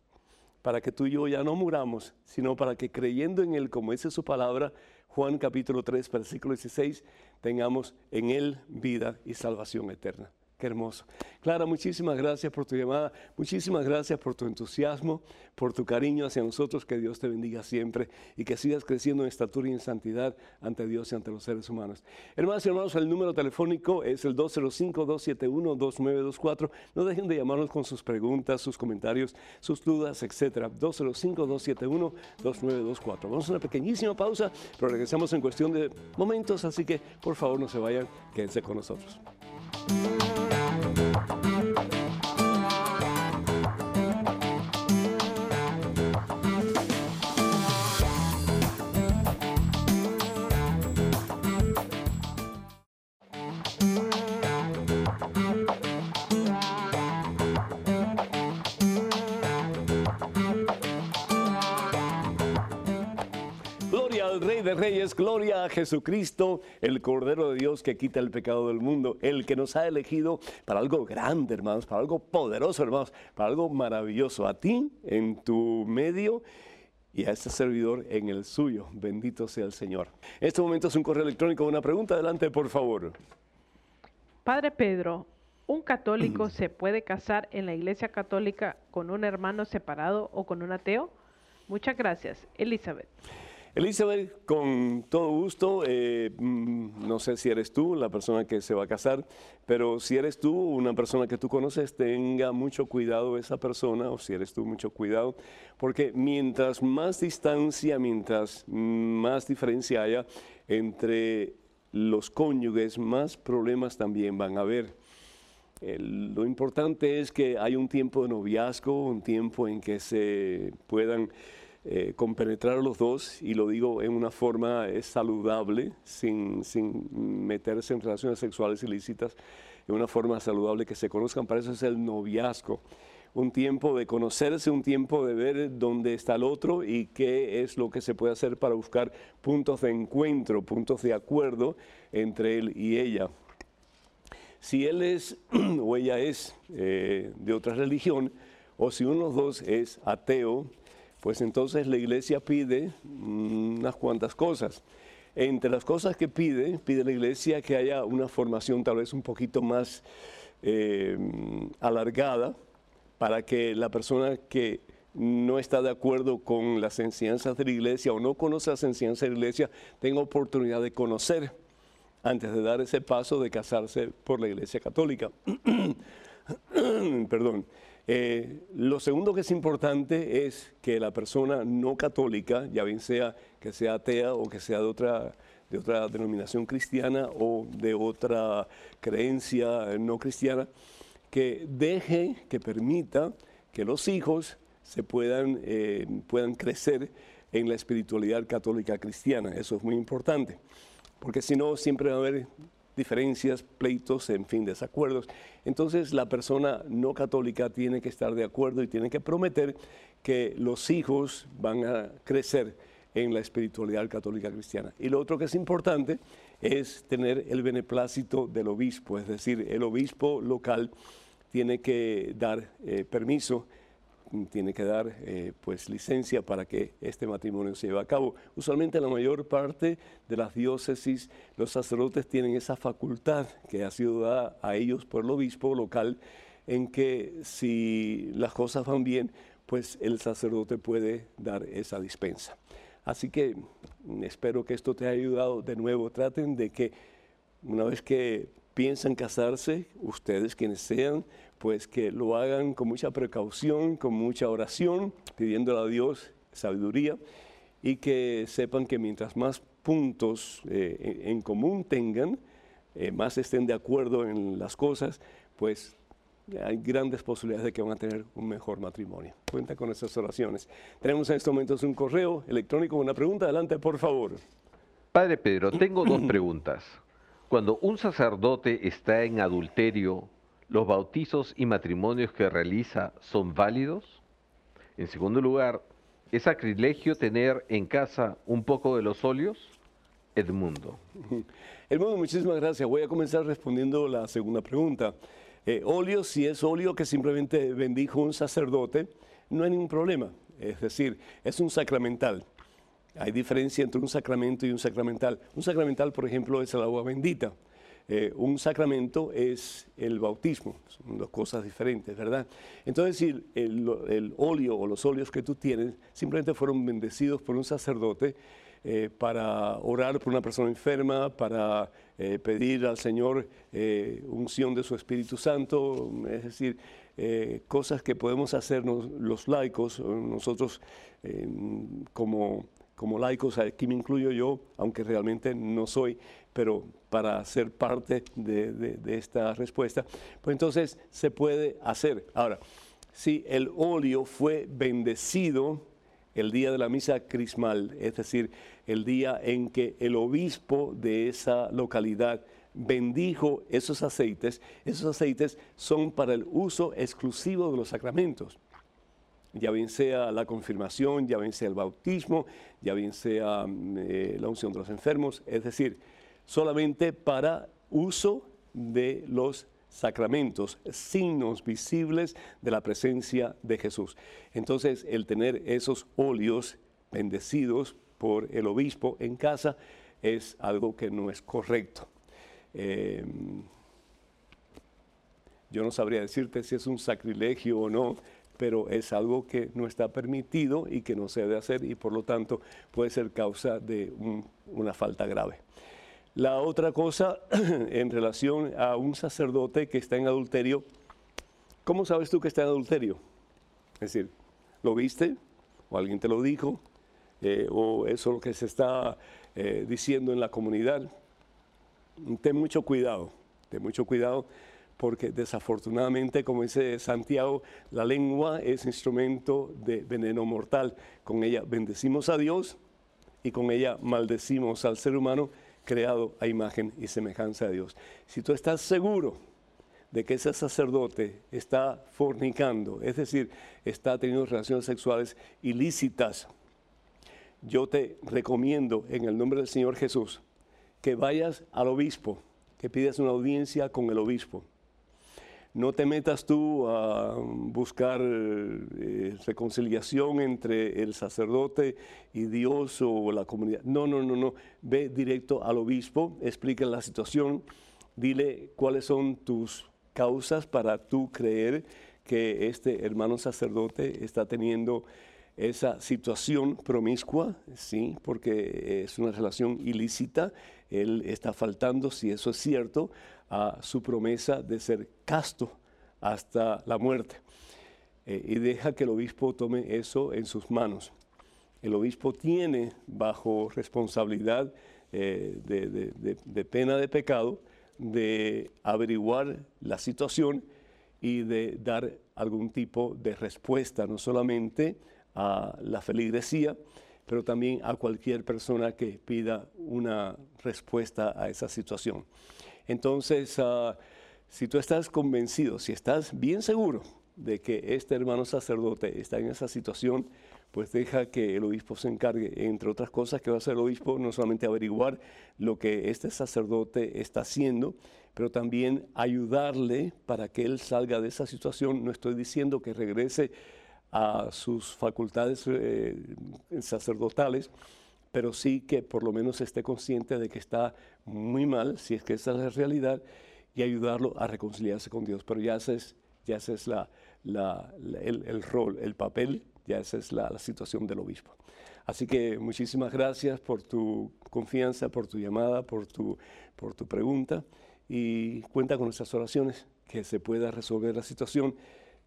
para que tú y yo ya no muramos, sino para que creyendo en Él, como dice su palabra, Juan capítulo tres, versículo dieciséis, tengamos en Él vida y salvación eterna. Qué hermoso. Clara, muchísimas gracias por tu llamada, muchísimas gracias por tu entusiasmo, por tu cariño hacia nosotros, que Dios te bendiga siempre y que sigas creciendo en estatura y en santidad ante Dios y ante los seres humanos. Hermanos y hermanos, el número telefónico es el dos cero cinco, dos siete uno, dos nueve dos cuatro. No dejen de llamarnos con sus preguntas, sus comentarios, sus dudas, etcétera. dos cero cinco, dos siete uno, dos nueve dos cuatro. Vamos a una pequeñísima pausa, pero regresamos en cuestión de momentos, así que por favor no se vayan, quédense con nosotros. Reyes, gloria a Jesucristo, el Cordero de Dios que quita el pecado del mundo, el que nos ha elegido para algo grande, hermanos, para algo poderoso, hermanos, para algo maravilloso, a ti, en tu medio, y a este servidor en el suyo. Bendito sea el Señor. En este momento es un correo electrónico, una pregunta, adelante, por favor. Padre Pedro, ¿un católico se puede casar en la Iglesia Católica con un hermano separado o con un ateo? Muchas gracias, Elizabeth. Elizabeth, con todo gusto, eh, no sé si eres tú la persona que se va a casar, pero si eres tú, una persona que tú conoces, tenga mucho cuidado esa persona, o si eres tú, mucho cuidado, porque mientras más distancia, mientras más diferencia haya entre los cónyuges, más problemas también van a haber. Eh, lo importante es que hay un tiempo de noviazgo, un tiempo en que se puedan Eh, compenetrar a los dos, y lo digo en una forma eh, saludable, sin, sin meterse en relaciones sexuales ilícitas, en una forma saludable, que se conozcan. Para eso es el noviazgo, un tiempo de conocerse, un tiempo de ver dónde está el otro y qué es lo que se puede hacer para buscar puntos de encuentro, puntos de acuerdo entre él y ella. Si él es o ella es eh, de otra religión, o si uno de los dos es ateo, pues entonces la Iglesia pide unas cuantas cosas. Entre las cosas que pide, pide la Iglesia que haya una formación tal vez un poquito más eh, alargada, para que la persona que no está de acuerdo con las enseñanzas de la Iglesia o no conoce las enseñanzas de la Iglesia tenga oportunidad de conocer antes de dar ese paso de casarse por la Iglesia Católica. Perdón. Eh, lo segundo que es importante es que la persona no católica, ya bien sea que sea atea o que sea de otra, de otra denominación cristiana o de otra creencia no cristiana, que deje, que permita que los hijos se puedan, eh, puedan crecer en la espiritualidad católica cristiana. Eso es muy importante, porque si no siempre va a haber diferencias, pleitos, en fin, desacuerdos. Entonces la persona no católica tiene que estar de acuerdo y tiene que prometer que los hijos van a crecer en la espiritualidad católica cristiana. Y lo otro que es importante es tener el beneplácito del obispo, es decir, el obispo local tiene que dar eh, permiso, tiene que dar eh, pues licencia para que este matrimonio se lleve a cabo. Usualmente la mayor parte de las diócesis, los sacerdotes tienen esa facultad que ha sido dada a ellos por el obispo local, en que si las cosas van bien, pues el sacerdote puede dar esa dispensa. Así que espero que esto te haya ayudado. De nuevo, traten de que una vez que piensan casarse, ustedes quienes sean, pues que lo hagan con mucha precaución, con mucha oración, pidiéndole a Dios sabiduría, y que sepan que mientras más puntos eh, en común tengan, eh, más estén de acuerdo en las cosas, pues hay grandes posibilidades de que van a tener un mejor matrimonio. Cuenta con esas oraciones. Tenemos en estos momentos un correo electrónico, una pregunta, adelante por favor. Padre Pedro, tengo dos preguntas. Cuando un sacerdote está en adulterio, ¿los bautizos y matrimonios que realiza son válidos? En segundo lugar, ¿es sacrilegio tener en casa un poco de los óleos? Edmundo. Hermano, muchísimas gracias. Voy a comenzar respondiendo la segunda pregunta. Eh, óleo, si es óleo que simplemente bendijo un sacerdote, no hay ningún problema. Es decir, es un sacramental. Hay diferencia entre un sacramento y un sacramental. Un sacramental, por ejemplo, es el agua bendita. Eh, un sacramento es el bautismo. Son dos cosas diferentes, ¿verdad? Entonces, si el, el óleo o los óleos que tú tienes simplemente fueron bendecidos por un sacerdote, Eh, para orar por una persona enferma, para eh, pedir al Señor eh, unción de su Espíritu Santo, es decir, eh, cosas que podemos hacer nos, los laicos, nosotros eh, como, como laicos, aquí me incluyo yo, aunque realmente no soy, pero para ser parte de, de, de esta respuesta, pues entonces se puede hacer. Ahora, si el óleo fue bendecido el día de la misa crismal, es decir, el día en que el obispo de esa localidad bendijo esos aceites, esos aceites son para el uso exclusivo de los sacramentos, ya bien sea la confirmación, ya bien sea el bautismo, ya bien sea eh, la unción de los enfermos, es decir, solamente para uso de los sacramentos, signos visibles de la presencia de Jesús. Entonces, el tener esos óleos bendecidos por el obispo en casa es algo que no es correcto. Eh, yo no sabría decirte si es un sacrilegio o no, pero es algo que no está permitido y que no se debe hacer y por lo tanto puede ser causa de un, una falta grave. La otra cosa en relación a un sacerdote que está en adulterio, ¿cómo sabes tú que está en adulterio? Es decir, ¿lo viste? ¿O alguien te lo dijo? Eh, ¿O eso es lo que se está eh, diciendo en la comunidad? Ten mucho cuidado, ten mucho cuidado, porque desafortunadamente, como dice Santiago, la lengua es instrumento de veneno mortal. Con ella bendecimos a Dios y con ella maldecimos al ser humano creado a imagen y semejanza de Dios. Si tú estás seguro de que ese sacerdote está fornicando, es decir, está teniendo relaciones sexuales ilícitas, yo te recomiendo en el nombre del Señor Jesús que vayas al obispo, que pidas una audiencia con el obispo. No te metas tú a buscar eh, reconciliación entre el sacerdote y Dios o la comunidad. No, no, no, no. Ve directo al obispo, explica la situación, dile cuáles son tus causas para tú creer que este hermano sacerdote está teniendo esa situación promiscua, sí, porque es una relación ilícita. Él está faltando, si eso es cierto, a su promesa de ser casto hasta la muerte. Eh, y deja que el obispo tome eso en sus manos. El obispo tiene bajo responsabilidad eh, de, de, de, de pena de pecado de averiguar la situación y de dar algún tipo de respuesta, no solamente a la feligresía, pero también a cualquier persona que pida una respuesta a esa situación. Entonces, uh, si tú estás convencido, si estás bien seguro de que este hermano sacerdote está en esa situación, pues deja que el obispo se encargue, entre otras cosas que va a hacer el obispo, no solamente averiguar lo que este sacerdote está haciendo, pero también ayudarle para que él salga de esa situación. No estoy diciendo que regrese a sus facultades eh, sacerdotales, pero sí que por lo menos esté consciente de que está muy mal, si es que esa es la realidad, y ayudarlo a reconciliarse con Dios. Pero ya ese es, ya ese es la, la, la, el, el rol, el papel, ya esa es la, la situación del obispo. Así que muchísimas gracias por tu confianza, por tu llamada, por tu, por tu pregunta, y cuenta con nuestras oraciones, que se pueda resolver la situación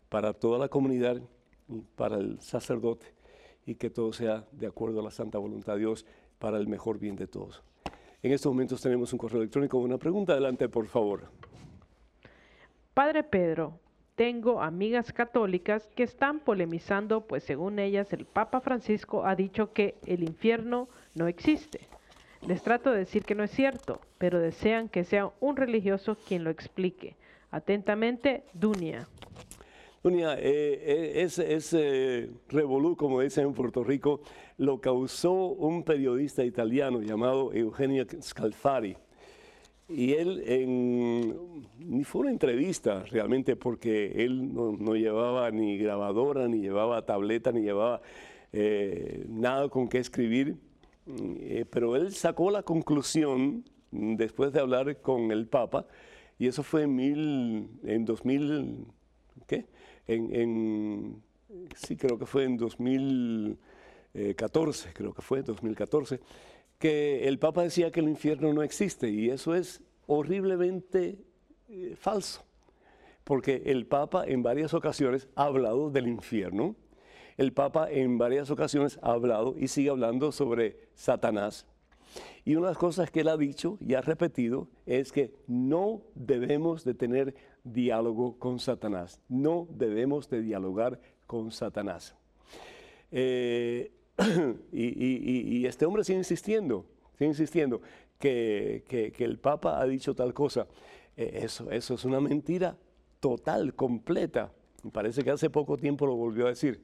para toda la comunidad, para el sacerdote, y que todo sea de acuerdo a la santa voluntad de Dios para el mejor bien de todos. En estos momentos tenemos un correo electrónico, una pregunta. Adelante, por favor. Padre Pedro, tengo amigas católicas que están polemizando, pues según ellas el Papa Francisco ha dicho que el infierno no existe. Les trato de decir que no es cierto, pero desean que sea un religioso quien lo explique. Atentamente, Dunia. Dunia, eh, ese, ese revolú, como dicen en Puerto Rico, lo causó un periodista italiano llamado Eugenio Scalfari. Y él, en, ni fue una entrevista realmente, porque él no, no llevaba ni grabadora, ni llevaba tableta, ni llevaba eh, nada con qué escribir. Eh, pero él sacó la conclusión después de hablar con el Papa, y eso fue en, mil, en 2000, ¿qué? En, en, sí, creo que fue en 2014, creo que fue en 2014, que el Papa decía que el infierno no existe, y eso es horriblemente eh, falso, porque el Papa en varias ocasiones ha hablado del infierno, el Papa en varias ocasiones ha hablado y sigue hablando sobre Satanás. Y una de las cosas que él ha dicho y ha repetido es que no debemos de tener diálogo con Satanás, no debemos de dialogar con Satanás. Eh, y, y, y este hombre sigue insistiendo, sigue insistiendo que, que, que el Papa ha dicho tal cosa. Eh, eso, eso es una mentira total, completa. Me parece que hace poco tiempo lo volvió a decir,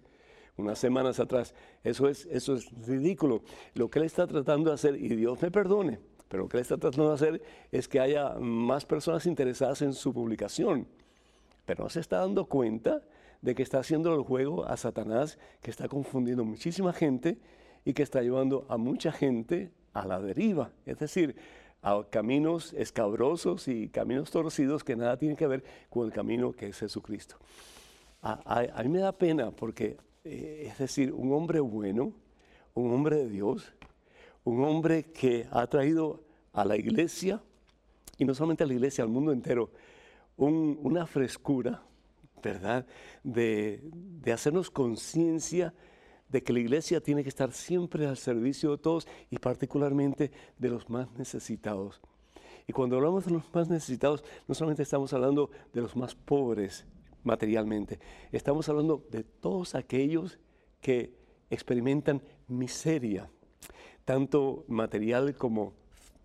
unas semanas atrás. Eso es, eso es ridículo. Lo que él está tratando de hacer, y Dios me perdone, pero lo que él está tratando de hacer es que haya más personas interesadas en su publicación. Pero no se está dando cuenta de que está haciendo el juego a Satanás, que está confundiendo muchísima gente y que está llevando a mucha gente a la deriva. Es decir, a caminos escabrosos y caminos torcidos que nada tienen que ver con el camino que es Jesucristo. A, a, a mí me da pena porque... Eh, es decir, un hombre bueno, un hombre de Dios, un hombre que ha traído a la iglesia, y no solamente a la iglesia, al mundo entero, un, una frescura, ¿verdad?, de, de hacernos conciencia de que la iglesia tiene que estar siempre al servicio de todos y particularmente de los más necesitados. Y cuando hablamos de los más necesitados, no solamente estamos hablando de los más pobres materialmente, estamos hablando de todos aquellos que experimentan miseria, tanto material como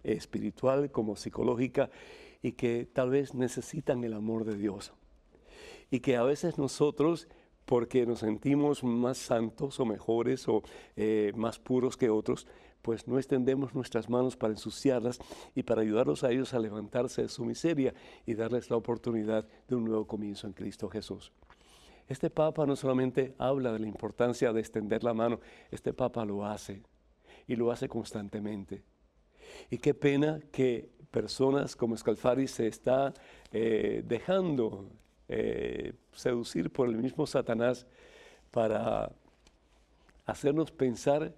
espiritual, como psicológica, y que tal vez necesitan el amor de Dios. Y que a veces nosotros, porque nos sentimos más santos o mejores o eh, más puros que otros, pues no extendemos nuestras manos para ensuciarlas y para ayudarlos a ellos a levantarse de su miseria y darles la oportunidad de un nuevo comienzo en Cristo Jesús. Este Papa no solamente habla de la importancia de extender la mano, este Papa lo hace, y lo hace constantemente. Y qué pena que personas como Scalfari se está eh, dejando eh, seducir por el mismo Satanás para hacernos pensar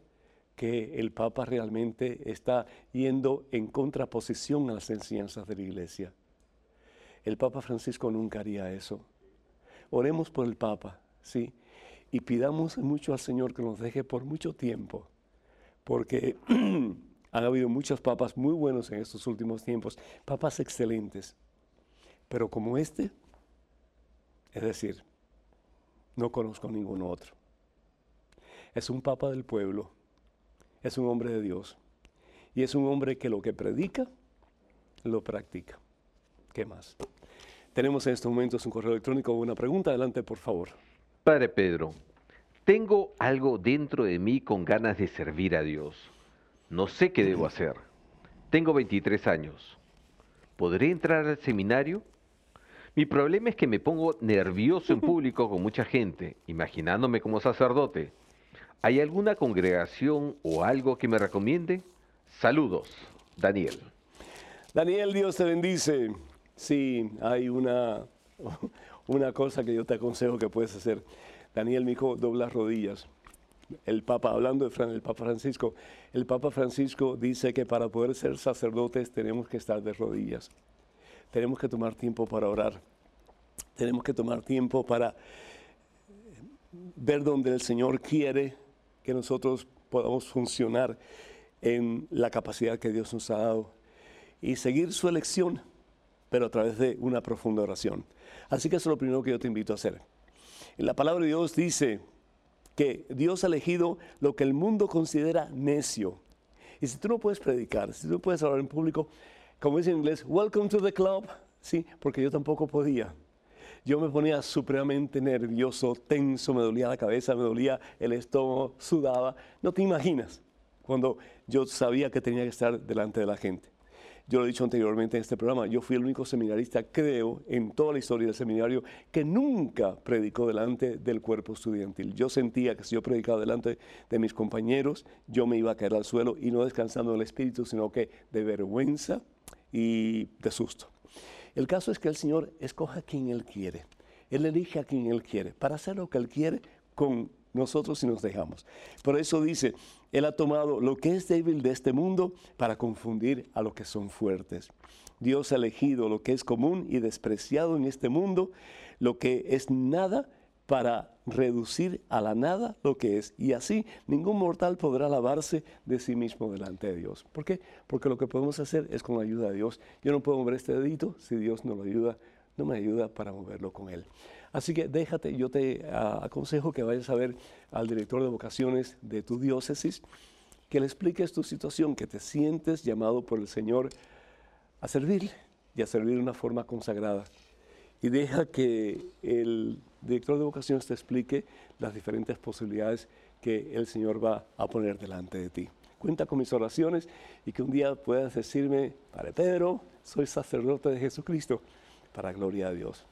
que el Papa realmente está yendo en contraposición a las enseñanzas de la Iglesia. El Papa Francisco nunca haría eso. Oremos por el Papa, ¿sí? Y pidamos mucho al Señor que nos deje por mucho tiempo, porque han habido muchos papas muy buenos en estos últimos tiempos, papas excelentes, pero como este, es decir, no conozco ningún otro. Es un Papa del pueblo, es un hombre de Dios, y es un hombre que lo que predica, lo practica. ¿Qué más? Tenemos en estos momentos un correo electrónico o una pregunta. Adelante, por favor. Padre Pedro, tengo algo dentro de mí con ganas de servir a Dios. No sé qué debo hacer. Tengo veintitrés años. ¿Podré entrar al seminario? Mi problema es que me pongo nervioso en público con mucha gente, imaginándome como sacerdote. ¿Hay alguna congregación o algo que me recomiende? Saludos, Daniel. Daniel, Dios te bendice. Sí, hay una, una cosa que yo te aconsejo que puedes hacer. Daniel, mi hijo, doblas rodillas. El Papa, hablando de Fran, el Papa Francisco, el Papa Francisco dice que para poder ser sacerdotes tenemos que estar de rodillas. Tenemos que tomar tiempo para orar. Tenemos que tomar tiempo para ver dónde el Señor quiere que nosotros podamos funcionar en la capacidad que Dios nos ha dado y seguir su elección, pero a través de una profunda oración. Así que eso es lo primero que yo te invito a hacer. La palabra de Dios dice que Dios ha elegido lo que el mundo considera necio Y si tú no puedes predicar, si tú no puedes hablar en público, como dice en inglés, welcome to the club, ¿sí? Porque yo tampoco podía. Yo me ponía supremamente nervioso, tenso, me dolía la cabeza, me dolía el estómago, sudaba. No te imaginas cuando yo sabía que tenía que estar delante de la gente. Yo lo he dicho anteriormente en este programa, yo fui el único seminarista, creo, en toda la historia del seminario, que nunca predicó delante del cuerpo estudiantil. Yo sentía que si yo predicaba delante de mis compañeros, yo me iba a caer al suelo, y no descansando del espíritu, sino que de vergüenza y de susto. El caso es que el Señor escoja a quien Él quiere. Él elige a quien Él quiere, para hacer lo que Él quiere con nosotros si nos dejamos. Por eso dice, Él ha tomado lo que es débil de este mundo para confundir a los que son fuertes. Dios ha elegido lo que es común y despreciado en este mundo, lo que es nada, para reducir a la nada lo que es. Y así ningún mortal podrá alabarse de sí mismo delante de Dios. ¿Por qué? Porque lo que podemos hacer es con la ayuda de Dios. Yo no puedo mover este dedito si Dios no lo ayuda, no me ayuda para moverlo con Él. Así que déjate, yo te uh, aconsejo que vayas a ver al director de vocaciones de tu diócesis, que le expliques tu situación, que te sientes llamado por el Señor a servir y a servir de una forma consagrada. Y deja que el director de vocaciones te explique las diferentes posibilidades que el Señor va a poner delante de ti. Cuenta con mis oraciones y que un día puedas decirme, Padre Pedro, soy sacerdote de Jesucristo, para gloria a Dios.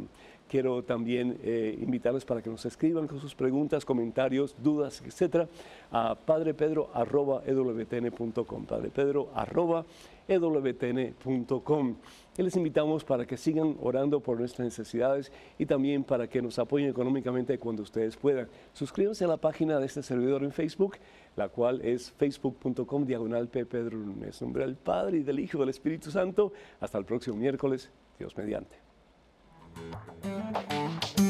Quiero también eh, invitarles para que nos escriban con sus preguntas, comentarios, dudas, etcétera, a padre pedro arroba e w t n punto com, padre pedro arroba e w t n punto com. Y les invitamos para que sigan orando por nuestras necesidades y también para que nos apoyen económicamente cuando ustedes puedan. Suscríbanse a la página de este servidor en Facebook, la cual es facebook punto com diagonal p pedro núñez. En nombre del Padre, y del Hijo, y del Espíritu Santo. Hasta el próximo miércoles, Dios mediante. Thank you.